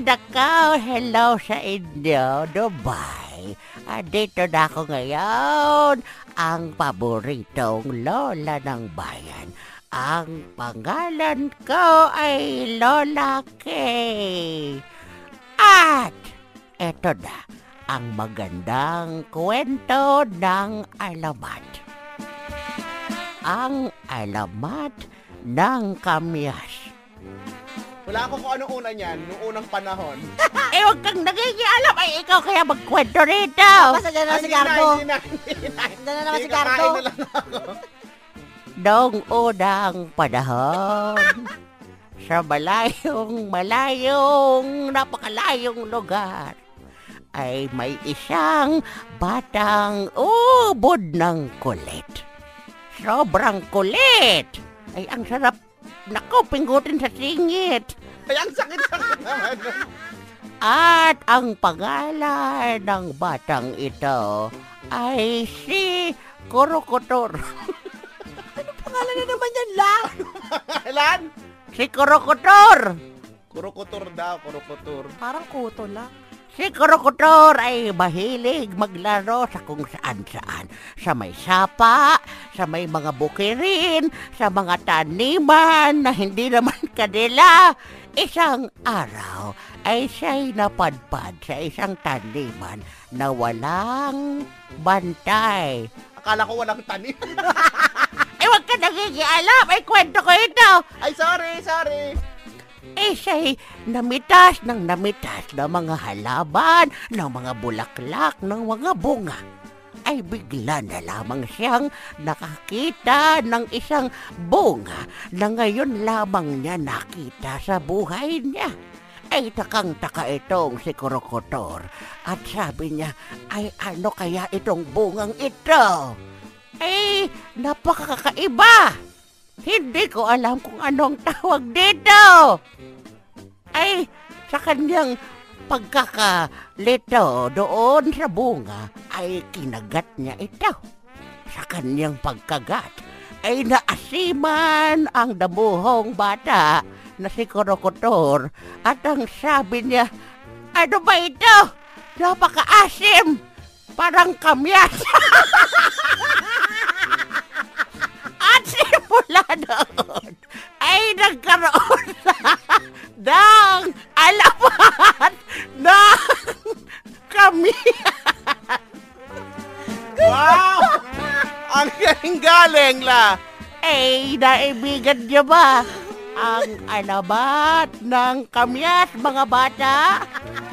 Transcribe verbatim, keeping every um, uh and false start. Dakaw, hello sa inyo, Dubai. Andito na ako ngayon, ang paboritong lola ng bayan. Ang pangalan ko ay Lola Kay. At eto na, ang magandang kwento ng alamat. Ang alamat ng Kamias. Wala ko kung anong una niyan, nung unang panahon. Eh, huwag kang nagigialam. Ay, ikaw kaya magkwento rito. Basta dyan na si Gardo. Dyan na naman si Gardo. Noong unang panahon, sa malayong, malayong, napakalayong lugar, ay may isang batang ubod ng kulit. Sobrang kulit. Ay, ang sarap. Naku, pinggutin sa singit. Ay, ang sakit-sakit naman. At ang pangalan ng batang ito ay si Kurokutur. Ano pangalan na naman yan, Lan? Lan? Si Kurokutur. Kurokutur daw, Kurokutur. Parang kuto lang. Si Kurokutur ay mahilig maglaro sa kung saan-saan. Sa may sapa, sa may mga bukirin, sa mga taniman na hindi naman kanila. Isang araw ay siya'y napadpad sa isang taniman na walang bantay. Akala ko walang tanim. Ay, huwag ka nagigialam. Ay, kwento ko ito. Ay, sorry, sorry. Eh, siya'y namitas ng namitas ng mga halaman, ng mga bulaklak, ng mga bunga. Ay bigla na lamang siyang nakakita ng isang bunga na ngayon lamang niya nakita sa buhay niya. Ay takang-taka itong si Kurokutur at sabi niya, ay ano kaya itong bungang ito? Ay napakakaiba! Hindi ko alam kung anong tawag dito. Ay, sa kanyang pagkakalito doon sa bunga, ay kinagat niya ito. Sa kanyang pagkagat, ay naasiman ang damuhong bata na si Kurokutur. At ang sabi niya, ano ba ito? Napakaasim! Parang kamyas! Simula noon ay nagkaroon na ng alamat ng Kamias. Wow! Ang galing-galing la! Eh, naibigan niyo ba ang alamat ng Kamias, mga bata?